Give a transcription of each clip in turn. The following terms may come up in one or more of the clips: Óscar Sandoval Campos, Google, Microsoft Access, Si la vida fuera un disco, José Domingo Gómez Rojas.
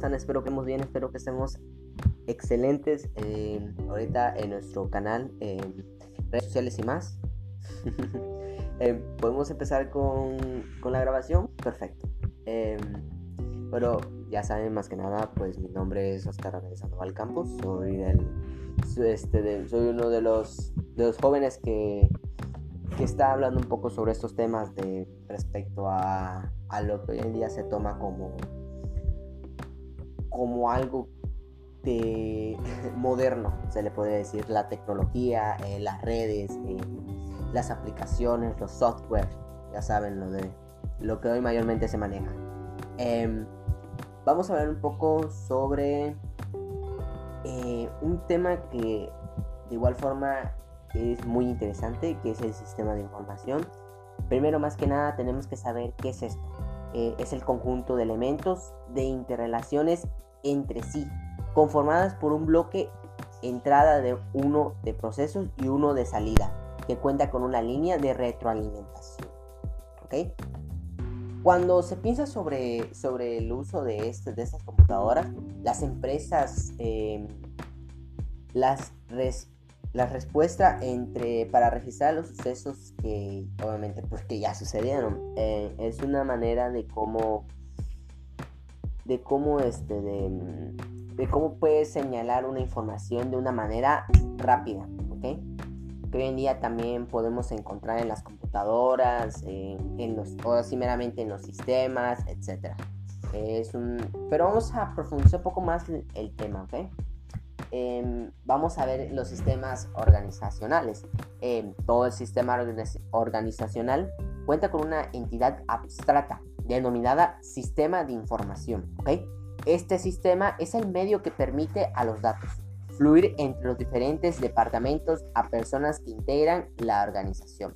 están? Espero que estemos bien, espero que estemos excelentes ahorita en nuestro canal, redes sociales y más. ¿Podemos empezar con la grabación? Perfecto. Bueno, ya saben, más que nada, pues mi nombre es Óscar Sandoval Campos. Soy uno de los jóvenes que está hablando un poco sobre estos temas de respecto a lo que hoy en día se toma como algo de moderno, se le podría decir, la tecnología, las redes, las aplicaciones, los software, ya saben, lo que hoy mayormente se maneja. Vamos a hablar un poco sobre un tema que de igual forma es muy interesante, que es el sistema de información. Primero, más que nada, tenemos que saber qué es esto. Es el conjunto de elementos de interrelaciones entre sí, conformadas por un bloque entrada de uno de procesos y uno de salida, que cuenta con una línea de retroalimentación. ¿Okay? Cuando se piensa sobre el uso de estas computadoras, las empresas, la respuesta para registrar los sucesos que obviamente pues que ya sucedieron, es una manera de cómo puedes señalar una información de una manera rápida, ¿okay? Que hoy en día también podemos encontrar en las computadoras, meramente en los sistemas, etcétera. Pero vamos a profundizar un poco más el tema, ¿ok? Vamos a ver los sistemas organizacionales. Todo el sistema organizacional cuenta con una entidad abstracta denominada sistema de información, ¿okay? Este sistema es el medio que permite a los datos fluir entre los diferentes departamentos a personas que integran la organización.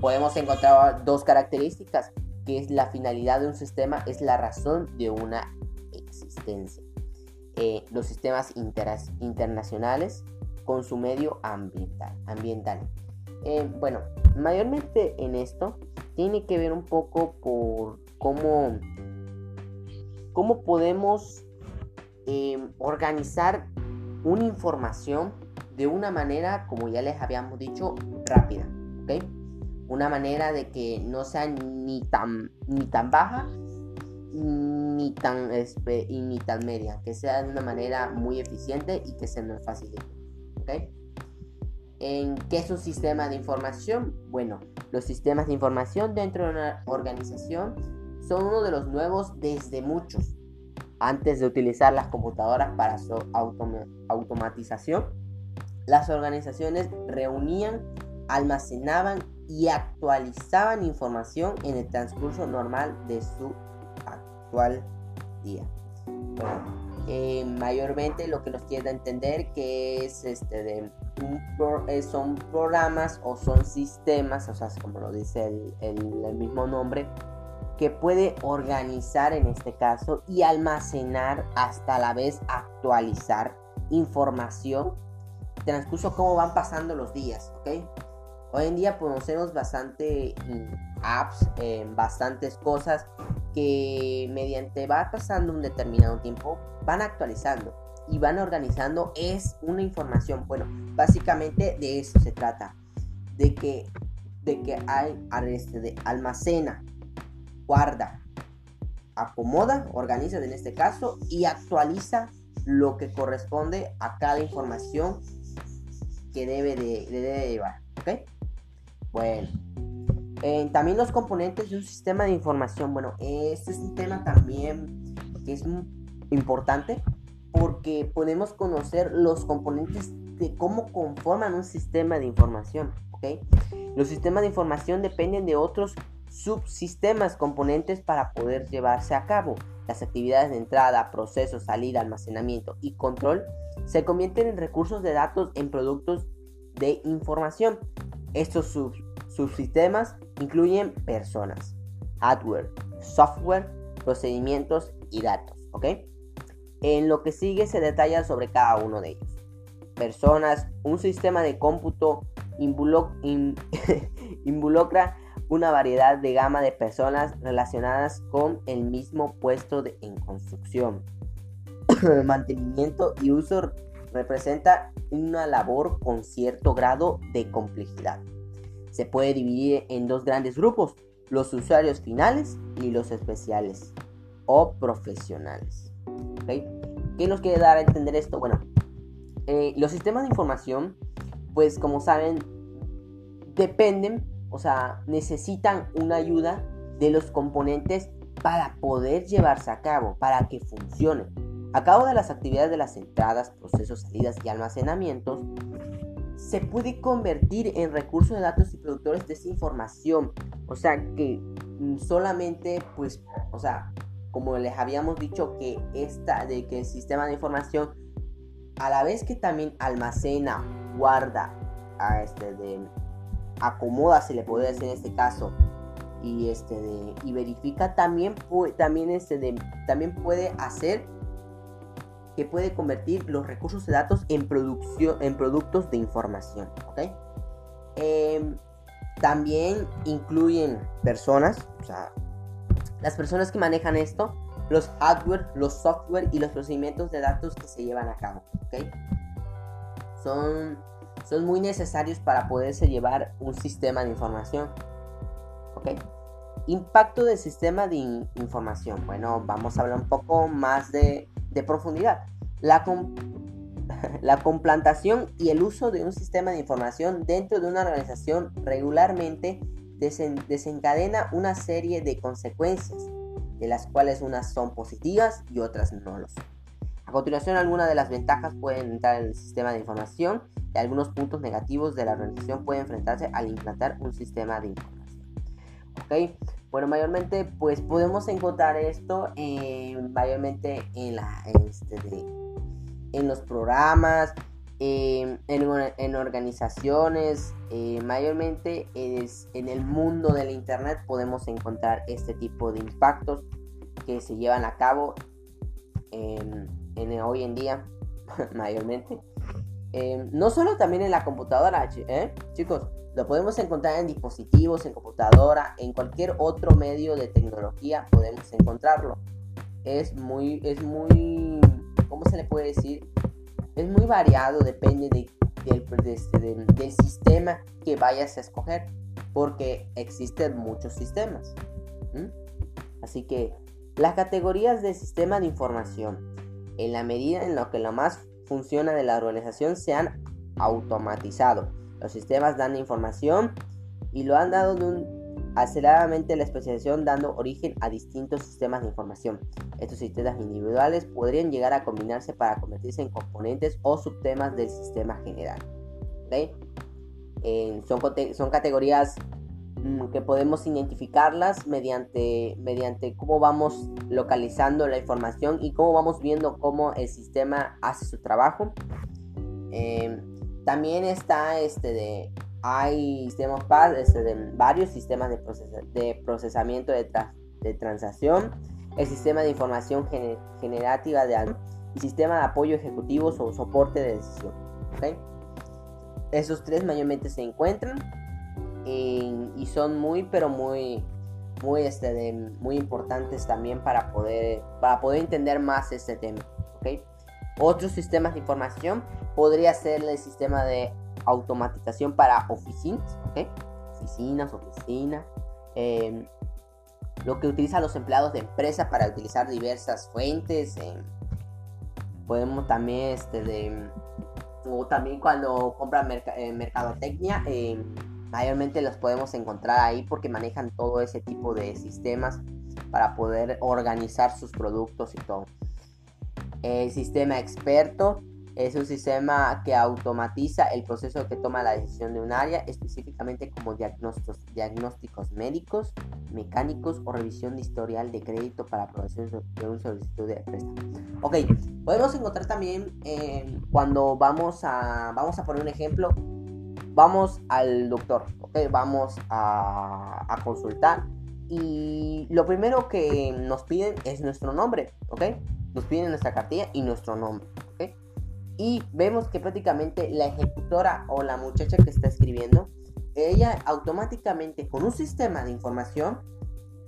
Podemos encontrar dos características, que es la finalidad de un sistema es la razón de una existencia. Los sistemas internacionales con su medio ambiental. Bueno, mayormente en esto tiene que ver un poco por cómo podemos organizar una información de una manera, como ya les habíamos dicho, rápida, ¿okay? Una manera de que no sea ni tan baja ni tan media, que sea de una manera muy eficiente y que se nos facilite, ¿okay? ¿En qué es un sistema de información? Bueno, los sistemas de información dentro de una organización son uno de los nuevos desde muchos. Antes de utilizar las computadoras para su automatización, las organizaciones reunían, almacenaban y actualizaban información en el transcurso normal de su actual día. Bueno, mayormente lo que nos quiere entender que es son programas o son sistemas, o sea, como lo dice el mismo nombre, que puede organizar en este caso y almacenar, hasta a la vez actualizar información transcurso cómo van pasando los días, ¿ok? Hoy en día conocemos bastante apps, bastantes cosas que mediante va pasando un determinado tiempo van actualizando y van organizando es una información. Bueno, básicamente de eso se trata, de que almacena, guarda, acomoda, organiza en este caso y actualiza lo que corresponde a cada información que debe llevar, ¿ok? Bueno, también los componentes de un sistema de información. Bueno, este es un tema también que es muy importante porque podemos conocer los componentes de cómo conforman un sistema de información, ¿ok? Los sistemas de información dependen de otros subsistemas componentes para poder llevarse a cabo. Las actividades de entrada, proceso, salida, almacenamiento y control se convierten en recursos de datos en productos de información. Estos subsistemas incluyen personas, hardware, software, procedimientos y datos, ¿ok? En lo que sigue se detalla sobre cada uno de ellos. Personas, un sistema de cómputo involucra una variedad de gama de personas relacionadas con el mismo puesto en construcción. Mantenimiento y uso representa una labor con cierto grado de complejidad. Se puede dividir en dos grandes grupos, los usuarios finales y los especiales o profesionales. ¿Okay? ¿Qué nos quiere dar a entender esto? Bueno, los sistemas de información, pues como saben, dependen, o sea, necesitan una ayuda de los componentes para poder llevarse a cabo, para que funcione. A cabo de las actividades de las entradas, procesos, salidas y almacenamientos, se puede convertir en recursos de datos y productores de esa información. O sea que solamente, pues, o sea, como les habíamos dicho, que el sistema de información, a la vez que también almacena, guarda, acomoda, se le podría decir en este caso, y y verifica, también puede hacer que puede convertir los recursos de datos en productos de información, ¿okay? También incluyen personas, o sea, las personas que manejan esto, los hardware, los software y los procedimientos de datos que se llevan a cabo, ¿okay? Son muy necesarios para poderse llevar un sistema de información, ¿okay? Impacto del sistema de información. Bueno, vamos a hablar un poco más de profundidad. La complantación y el uso de un sistema de información dentro de una organización regularmente desencadena una serie de consecuencias, de las cuales unas son positivas y otras no lo son. A continuación, algunas de las ventajas pueden entrar en el sistema de información y algunos puntos negativos de la organización pueden enfrentarse al implantar un sistema de información. ¿Okay? Bueno, mayormente pues podemos encontrar esto mayormente en los programas, en organizaciones, mayormente en el mundo del internet podemos encontrar este tipo de impactos que se llevan a cabo hoy en día, mayormente. No solo también en la computadora, chicos, lo podemos encontrar en dispositivos, en computadora, en cualquier otro medio de tecnología podemos encontrarlo. Es muy, ¿cómo se le puede decir? Es muy variado, depende del sistema que vayas a escoger, porque existen muchos sistemas. Así que las categorías de sistema de información, en la medida en la que lo más funciona de la organización, se han automatizado. Los sistemas dan información y lo han dado aceleradamente la especialización, dando origen a distintos sistemas de información. Estos sistemas individuales podrían llegar a combinarse para convertirse en componentes o subtemas del sistema general. ¿Okay? Son categorías que podemos identificarlas mediante cómo vamos localizando la información y cómo vamos viendo cómo el sistema hace su trabajo. También está varios sistemas de procesamiento de transacción, el sistema de información generativa y sistema de apoyo ejecutivo o soporte de decisión. ¿Okay? Esos tres mayormente se encuentran y son muy importantes también para poder entender más este tema. ¿Okay? Otros sistemas de información podría ser el sistema de automatización para oficinas, ¿okay? Lo que utilizan los empleados de empresa para utilizar diversas fuentes. Podemos también o también cuando compran mercadotecnia, mayormente los podemos encontrar ahí porque manejan todo ese tipo de sistemas para poder organizar sus productos y todo. El sistema experto es un sistema que automatiza el proceso que toma la decisión de un área, específicamente como diagnósticos médicos, mecánicos o revisión de historial de crédito para aprobación de una solicitud de préstamo. Ok, podemos encontrar también cuando vamos a poner un ejemplo, vamos al doctor, okay, vamos a consultar y lo primero que nos piden es nuestro nombre, okay, nos piden nuestra cartilla y nuestro nombre, okay. Y vemos que prácticamente la ejecutora o la muchacha que está escribiendo ella automáticamente con un sistema de información,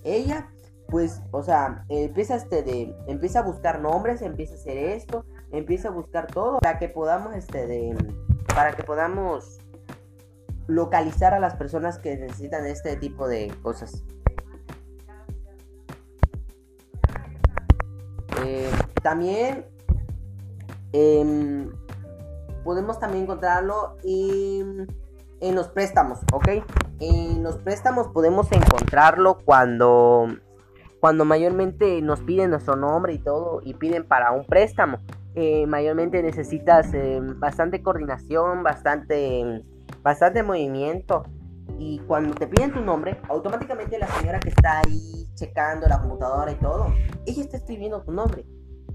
ella pues, o sea, empieza a buscar nombres, empieza a hacer esto, empieza a buscar todo para que podamos localizar a las personas que necesitan este tipo de cosas. También podemos también encontrarlo en los préstamos, ¿ok? En los préstamos podemos encontrarlo cuando mayormente nos piden nuestro nombre y todo, y piden para un préstamo. Mayormente necesitas bastante coordinación, bastante movimiento, y cuando te piden tu nombre, automáticamente la señora que está ahí checando la computadora y todo, ella está escribiendo tu nombre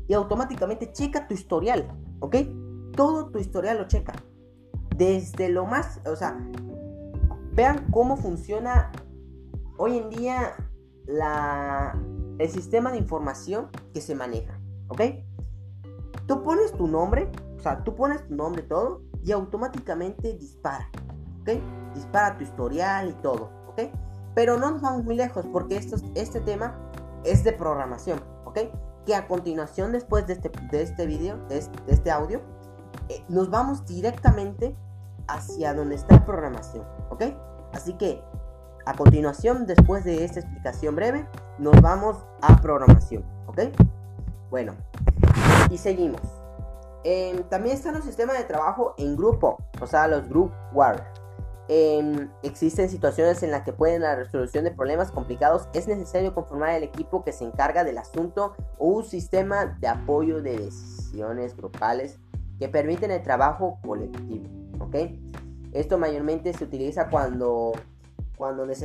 y automáticamente checa tu historial, ¿ok? Todo tu historial lo checa. Desde lo más, o sea, vean cómo funciona hoy en día el sistema de información que se maneja, ¿ok? Tú pones tu nombre, o sea, tú pones tu nombre todo y automáticamente dispara, ¿ok? Dispara tu historial y todo, ¿ok? Pero no nos vamos muy lejos porque este tema es de programación, ¿ok? Que a continuación, después de este video, de este audio, nos vamos directamente hacia donde está la programación, ¿ok? Así que a continuación, después de esta explicación breve, nos vamos a programación, ¿ok? Bueno, y seguimos. También están los sistemas de trabajo en grupo, o sea, los group work. Existen situaciones en las que pueden la resolución de problemas complicados es necesario conformar el equipo que se encarga del asunto o un sistema de apoyo de decisiones grupales que permiten el trabajo colectivo, ¿ok? Esto mayormente se utiliza cuando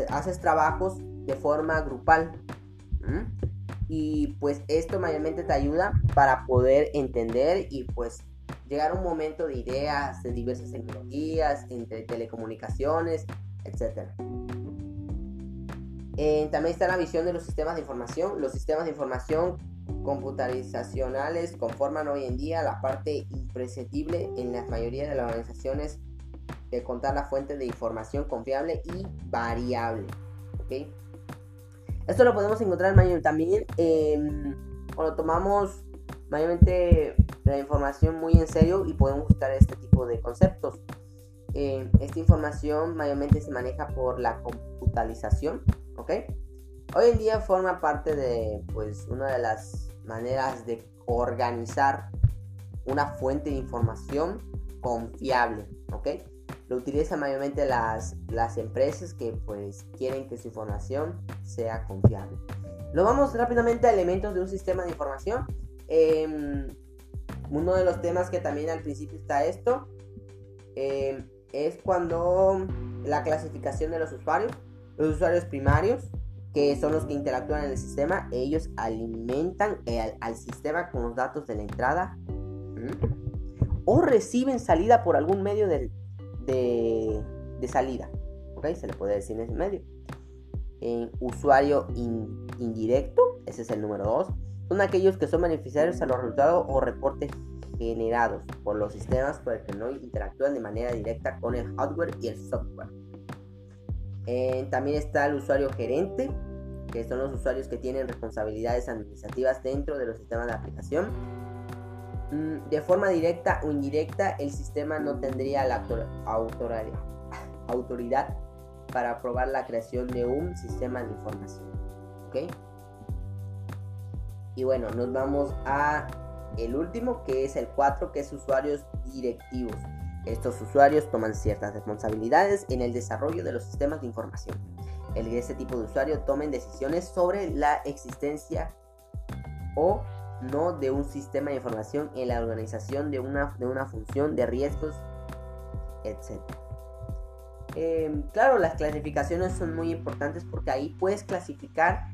haces trabajos de forma grupal, y pues esto mayormente te ayuda para poder entender y pues llegar a un momento de ideas de diversas tecnologías, entre telecomunicaciones, etc. También está la visión de los sistemas de información. Los sistemas de información computarizacionales conforman hoy en día la parte imprescindible en la mayoría de las organizaciones de contar la fuente de información confiable y variable, ¿ok? Esto lo podemos encontrar mayormente también cuando tomamos mayormente la información muy en serio y podemos buscar este tipo de conceptos. Esta información mayormente se maneja por la computarización, ¿ok? Hoy en día forma parte de pues una de las maneras de organizar una fuente de información confiable, ¿ok? Lo utilizan mayormente las empresas que pues quieren que su información sea confiable. Nos vamos rápidamente a elementos de un sistema de información. Uno de los temas que también al principio está esto, es cuando la clasificación de los usuarios primarios, que son los que interactúan en el sistema, ellos alimentan al sistema con los datos de la entrada, o reciben salida por algún medio de salida, ¿ok? Se le puede decir en ese medio. Usuario indirecto, ese es el número 2, son aquellos que son beneficiarios a los resultados o reportes generados por los sistemas, pero que no interactúan de manera directa con el hardware y el software. También está el usuario gerente, que son los usuarios que tienen responsabilidades administrativas dentro de los sistemas de aplicación. De forma directa o indirecta, el sistema no tendría la autoridad para aprobar la creación de un sistema de información, ¿ok? Y bueno, nos vamos a el último, que es el 4, que es usuarios directivos. Estos usuarios toman ciertas responsabilidades en el desarrollo de los sistemas de información. Este tipo de usuarios tomen decisiones sobre la existencia o no de un sistema de información en la organización de una función de riesgos, etc. Claro, las clasificaciones son muy importantes porque ahí puedes clasificar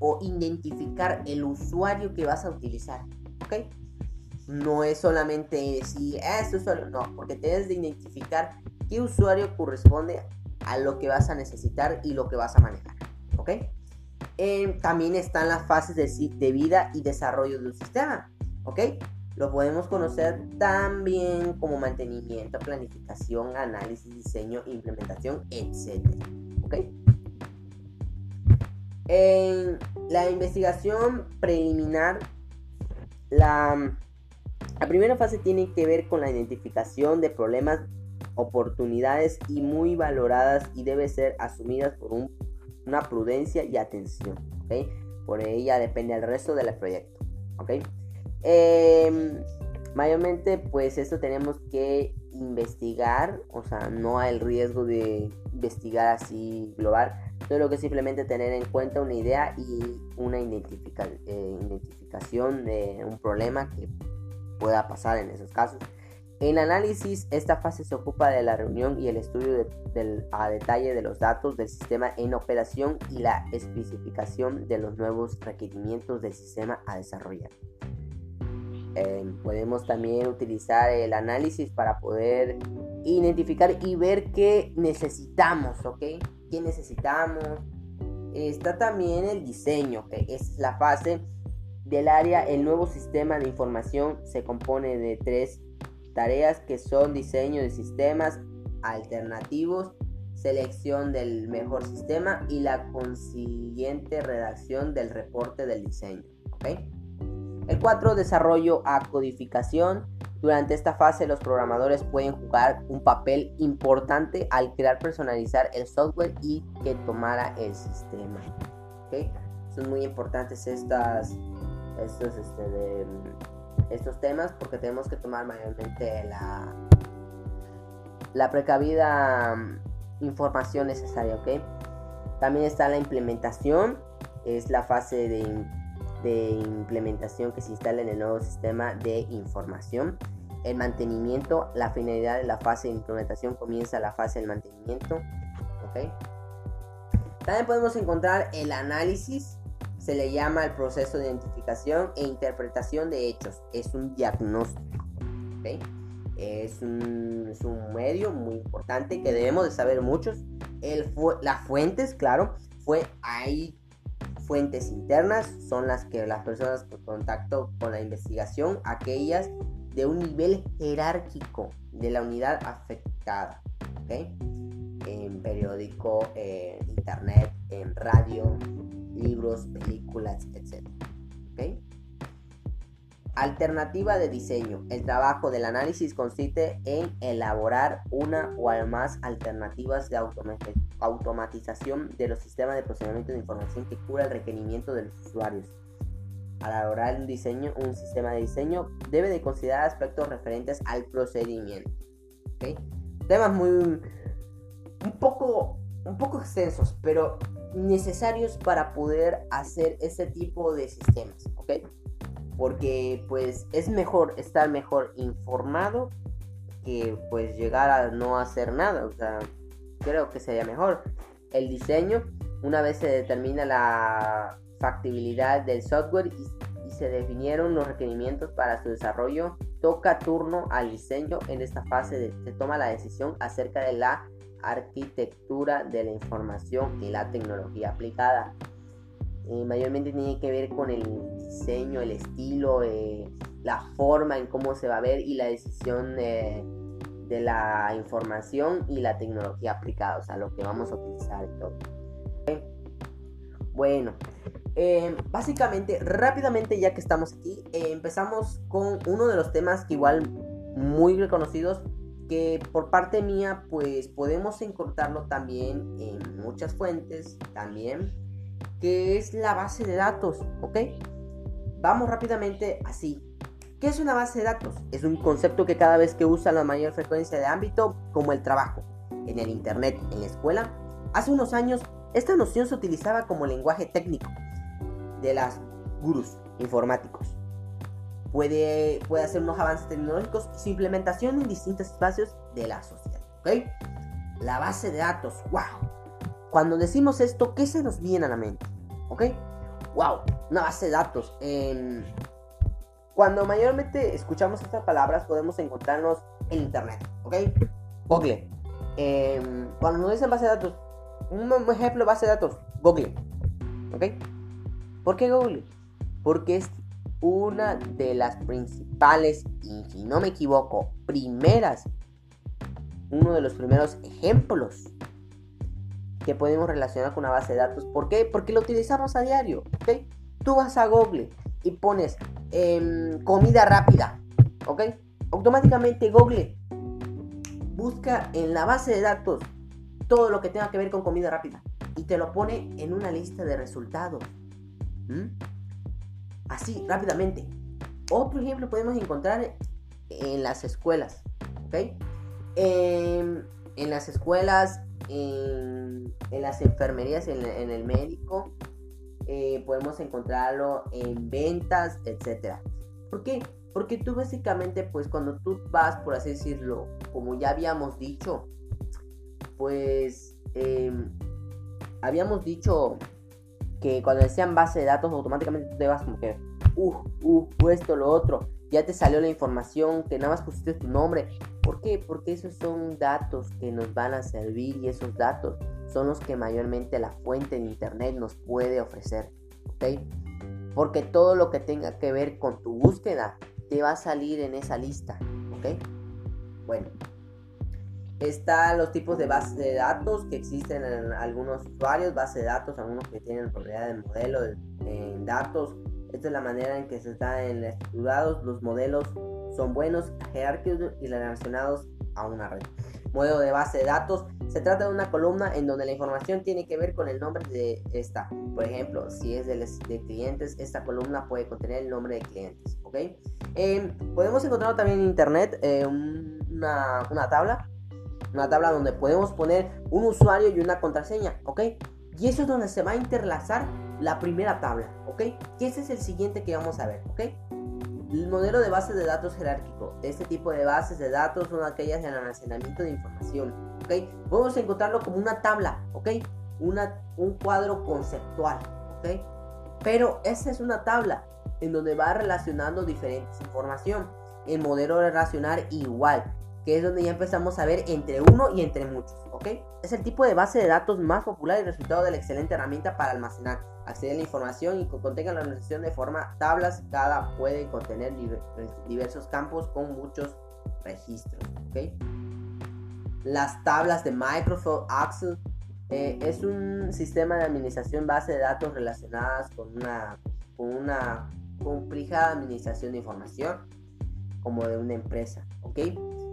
o identificar el usuario que vas a utilizar, ¿ok? No es solamente decir, este usuario, no, porque tienes de identificar qué usuario corresponde a lo que vas a necesitar y lo que vas a manejar, ¿ok? También están las fases de vida y desarrollo de un sistema, ¿ok? Lo podemos conocer tan bien como mantenimiento, planificación, análisis, diseño, implementación, etc. ¿Ok? En la investigación preliminar, la primera fase tiene que ver con la identificación de problemas, oportunidades y muy valoradas, y debe ser asumidas por una prudencia y atención, ¿ok? Por ella depende el resto del proyecto, ¿ok? Mayormente pues esto tenemos que investigar, o sea, no hay el riesgo de investigar así global, solo que simplemente tener en cuenta una idea y una identificación de un problema que pueda pasar en esos casos. En análisis, esta fase se ocupa de la reunión y el estudio a detalle de los datos del sistema en operación y la especificación de los nuevos requerimientos del sistema a desarrollar. Podemos también utilizar el análisis para poder identificar y ver qué necesitamos, ¿ok? ¿Qué necesitamos? Está también el diseño, que es la fase del área. El nuevo sistema de información se compone de tres tareas que son diseño de sistemas alternativos, selección del mejor sistema y la consiguiente redacción del reporte del diseño, ¿ok? El 4, desarrollo a codificación. Durante esta fase los programadores pueden jugar un papel importante al crear, personalizar el software y que tomara el sistema, ¿ok? Son muy importantes estos temas porque tenemos que tomar mayormente la precavida información necesaria, ¿ok? También está la implementación, es la fase de implementación que se instala en el nuevo sistema de información. El mantenimiento, la finalidad de la fase de implementación comienza la fase del mantenimiento, ¿ok? También podemos encontrar el análisis. Se le llama el proceso de identificación e interpretación de hechos. Es un diagnóstico, ¿okay? Es un medio muy importante que debemos de saber muchos. Las fuentes, claro, hay fuentes internas, son las que las personas que contacto con la investigación, aquellas de un nivel jerárquico de la unidad afectada, ¿okay? En periódico, en internet, en radio, libros, películas, etc. ¿Okay? Alternativa de diseño. El trabajo del análisis consiste en elaborar una o más alternativas de automatización de los sistemas de procesamiento de información que cubra el requerimiento de los usuarios. Al elaborar un sistema de diseño debe de considerar aspectos referentes al procedimiento, ¿okay? Temas un poco extensos, pero necesarios para poder hacer este tipo de sistemas, ¿ok? Porque pues es mejor estar mejor informado que pues llegar a no hacer nada, o sea, creo que sería mejor. El diseño, una vez se determina la factibilidad del software y se definieron los requerimientos para su desarrollo, toca turno al diseño. En esta fase se toma la decisión acerca de la arquitectura de la información y la tecnología aplicada. Mayormente tiene que ver con el diseño, el estilo, la forma en cómo se va a ver y la decisión de la información y la tecnología aplicada, o sea, lo que vamos a utilizar y todo. ¿Okay? Bueno, básicamente, rápidamente, ya que estamos aquí, empezamos con uno de los temas que igual muy reconocidos, que por parte mía pues podemos encontrarlo también en muchas fuentes también, que es la base de datos, ¿ok? Vamos rápidamente así. ¿Qué es una base de datos? Es un concepto que cada vez que usa la mayor frecuencia de ámbito como el trabajo, en el internet, en la escuela. Hace unos años esta noción se utilizaba como lenguaje técnico de las gurús informáticos. Puede hacer unos avances tecnológicos y su implementación en distintos espacios de la sociedad, ¿ok? La base de datos, wow. Cuando decimos esto, ¿qué se nos viene a la mente? ¿Ok? Wow, una base de datos. Cuando mayormente escuchamos estas palabras, podemos encontrarnos en internet, ¿ok? Google. Cuando nos dicen base de datos, un ejemplo de base de datos, Google, ¿ok? ¿Por qué Google? Porque es una de las principales, y si no me equivoco, uno de los primeros ejemplos que podemos relacionar con una base de datos. ¿Por qué? Porque lo utilizamos a diario, ¿ok? Tú vas a Google y pones comida rápida, ¿ok? Automáticamente Google busca en la base de datos todo lo que tenga que ver con comida rápida y te lo pone en una lista de resultados. Así, rápidamente. Otro ejemplo podemos encontrar en las escuelas, ¿ok? En las escuelas, en las enfermerías, en el médico, podemos encontrarlo en ventas, etc. ¿Por qué? Porque tú básicamente, pues cuando tú vas, por así decirlo, como ya habíamos dicho, pues habíamos dicho que cuando decían base de datos, automáticamente tú te vas como que, esto, lo otro, ya te salió la información, que nada más pusiste tu nombre. ¿Por qué? Porque esos son datos que nos van a servir y esos datos son los que mayormente la fuente de internet nos puede ofrecer, ¿ok? Porque todo lo que tenga que ver con tu búsqueda te va a salir en esa lista, ¿ok? Bueno, están los tipos de bases de datos que existen en algunos usuarios, bases de datos, algunos que tienen propiedad de modelo en datos. Esta es la manera en que se están estructurados. Los modelos son buenos, jerárquicos y relacionados a una red. Modelo de base de datos. Se trata de una columna en donde la información tiene que ver con el nombre de esta. Por ejemplo, si es de clientes, esta columna puede contener el nombre de clientes, ¿ok? Podemos encontrar también en internet una tabla donde podemos poner un usuario y una contraseña, ¿ok? Y eso es donde se va a interlazar la primera tabla, ¿ok? Y ese es el siguiente que vamos a ver, ¿ok? El modelo de base de datos jerárquico. Este tipo de bases de datos son aquellas de almacenamiento de información, ¿ok? Podemos encontrarlo como una tabla, ¿ok? Un cuadro conceptual, ¿ok? Pero esa es una tabla en donde va relacionando diferentes información. El modelo relacional igual, que es donde ya empezamos a ver entre uno y entre muchos, ¿ok? Es el tipo de base de datos más popular y resultado de la excelente herramienta para almacenar, acceder a la información y que contenga la organización de forma tablas. Cada puede contener diversos campos con muchos registros, ¿ok? Las tablas de Microsoft Access es un sistema de administración base de datos relacionadas con una complicada administración de información como de una empresa, ¿ok?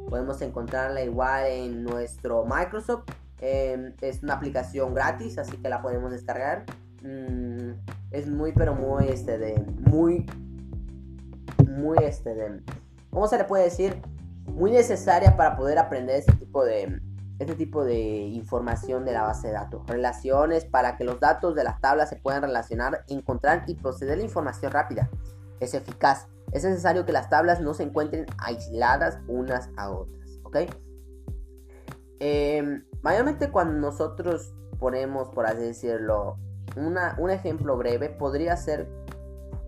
Podemos encontrarla igual en nuestro Microsoft. Es una aplicación gratis, así que la podemos descargar. Es muy, pero muy ¿cómo se le puede decir? Muy necesaria para poder aprender este tipo de información de la base de datos. Relaciones para que los datos de las tablas se puedan relacionar, encontrar y proceder la información rápida. Es eficaz. Es necesario que las tablas no se encuentren aisladas unas a otras, ¿ok? Mayormente cuando nosotros ponemos, por así decirlo, un ejemplo breve, podría ser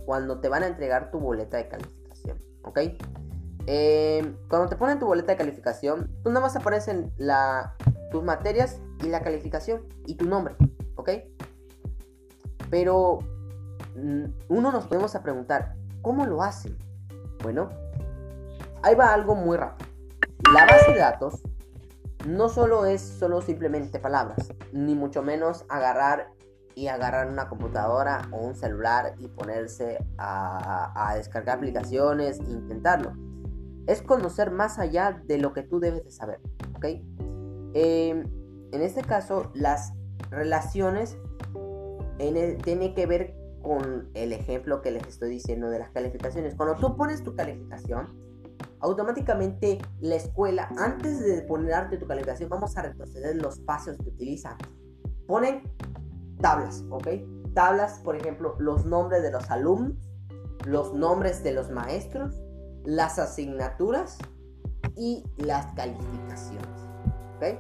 cuando te van a entregar tu boleta de calificación, ¿ok? Cuando te ponen tu boleta de calificación, tú nada más aparecen tus materias y la calificación y tu nombre, ¿ok? Pero uno nos podemos a preguntar, ¿cómo lo hacen? Bueno, ahí va algo muy rápido. La base de datos no solo es simplemente palabras, ni mucho menos agarrar una computadora o un celular y ponerse a descargar aplicaciones e intentarlo. Es conocer más allá de lo que tú debes de saber, ¿ok? En este caso, las relaciones tienen que ver con el ejemplo que les estoy diciendo de las calificaciones. Cuando tú pones tu calificación, automáticamente la escuela, antes de ponerte tu calificación, vamos a retroceder los pasos que utilizan. Ponen tablas, ¿ok? Tablas, por ejemplo, los nombres de los alumnos, los nombres de los maestros, las asignaturas y las calificaciones, ¿ok?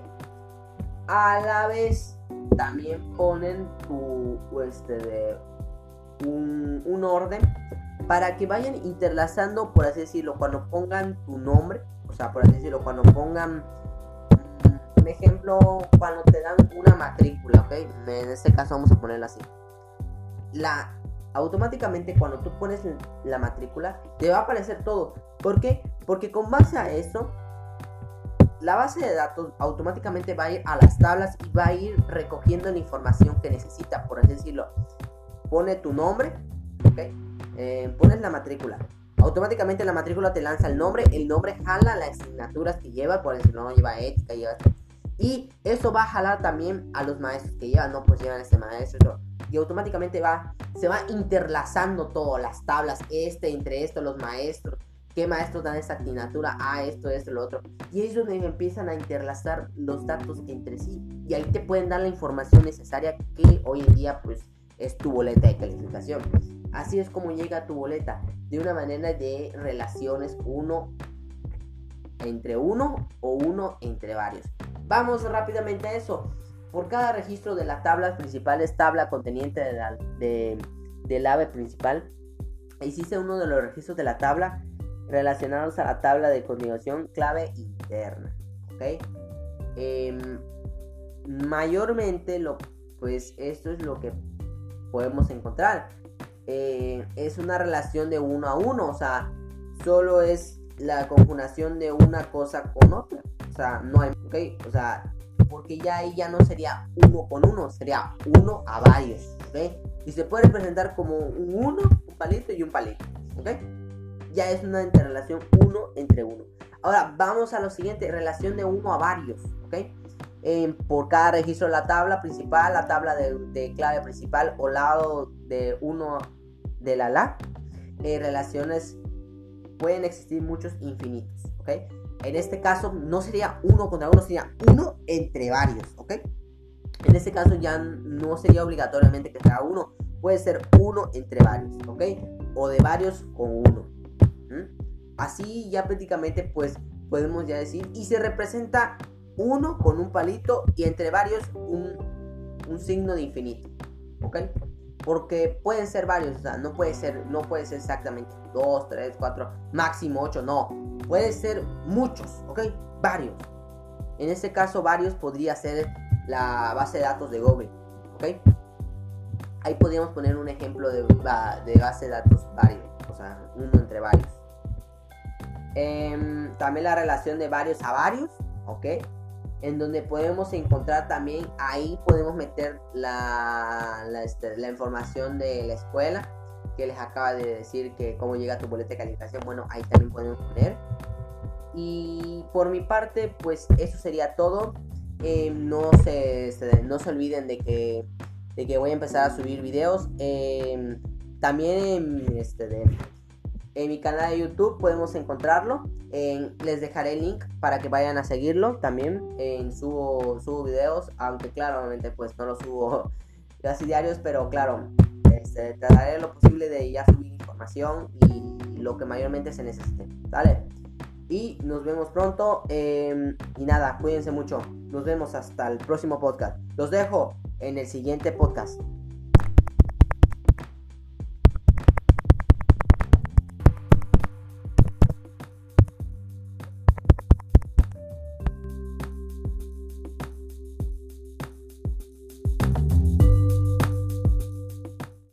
A la vez también ponen un orden para que vayan interlazando, por así decirlo, cuando pongan tu nombre, o sea, por así decirlo, cuando pongan, un ejemplo, cuando te dan una matrícula, ¿ok? En este caso vamos a ponerla así. automáticamente cuando tú pones la matrícula te va a aparecer todo. ¿Por qué? Porque con base a eso, la base de datos automáticamente va a ir a las tablas y va a ir recogiendo la información que necesita, por así decirlo. Pone tu nombre, ¿okay? Pones la matrícula. Automáticamente la matrícula te lanza el nombre jala las asignaturas que lleva, por decirlo, no lleva ética, lleva... Y eso va a jalar también a los maestros que llevan, no, pues llevan este maestro. Y automáticamente se va interlazando todo, las tablas, entre esto, los maestros, qué maestros dan esta asignatura, esto, lo otro. Y ellos empiezan a interlazar los datos entre sí. Y ahí te pueden dar la información necesaria que hoy en día, pues, es tu boleta de calificación. Así es como llega tu boleta, de una manera de relaciones uno entre uno o uno entre varios. Vamos rápidamente a eso. Por cada registro de las tablas principales, tabla conteniente del ave principal, existe uno de los registros de la tabla relacionados a la tabla de continuación clave interna, ¿okay? Mayormente pues esto es lo que podemos encontrar. Es una relación de uno a uno, o sea, solo es la conjugación de una cosa con otra, o sea, no hay, ¿okay? O sea, porque ya ahí ya no sería uno con uno, sería uno a varios, ¿okay? Y se puede representar como un uno, un palito y un palito, ¿okay? Ya es una interrelación uno entre uno. Ahora vamos a lo siguiente, relación de uno a varios, ¿okay? Por cada registro de la tabla principal, la tabla de clave principal o lado de uno de la relaciones pueden existir muchos infinitos, ¿okay? En este caso no sería uno contra uno, sería uno entre varios, ¿ok? En este caso ya no sería obligatoriamente que sea uno, puede ser uno entre varios, ¿ok? O de varios con uno. Así ya prácticamente pues podemos ya decir, y se representa uno con un palito y entre varios un signo de infinito, ¿ok? Porque pueden ser varios, o sea, no puede ser exactamente 2, 3, 4, máximo 8, no. Puede ser muchos, ¿ok? Varios. En este caso, varios podría ser la base de datos de Google, ¿ok? Ahí podríamos poner un ejemplo de base de datos varios, o sea, uno entre varios. También la relación de varios a varios, ¿ok? En donde podemos encontrar también, ahí podemos meter la información de la escuela, que les acaba de decir que cómo llega tu boleta de calificación. Bueno, ahí también podemos poner. Y por mi parte, pues eso sería todo. No se olviden de que voy a empezar a subir videos. También en mi canal de YouTube podemos encontrarlo. Les dejaré el link para que vayan a seguirlo también. Subo videos, aunque claramente pues no los subo casi diarios, pero claro, trataré lo posible de ya subir información y lo que mayormente se necesite, ¿vale? Y nos vemos pronto, y nada, cuídense mucho, nos vemos hasta el próximo podcast, los dejo en el siguiente podcast.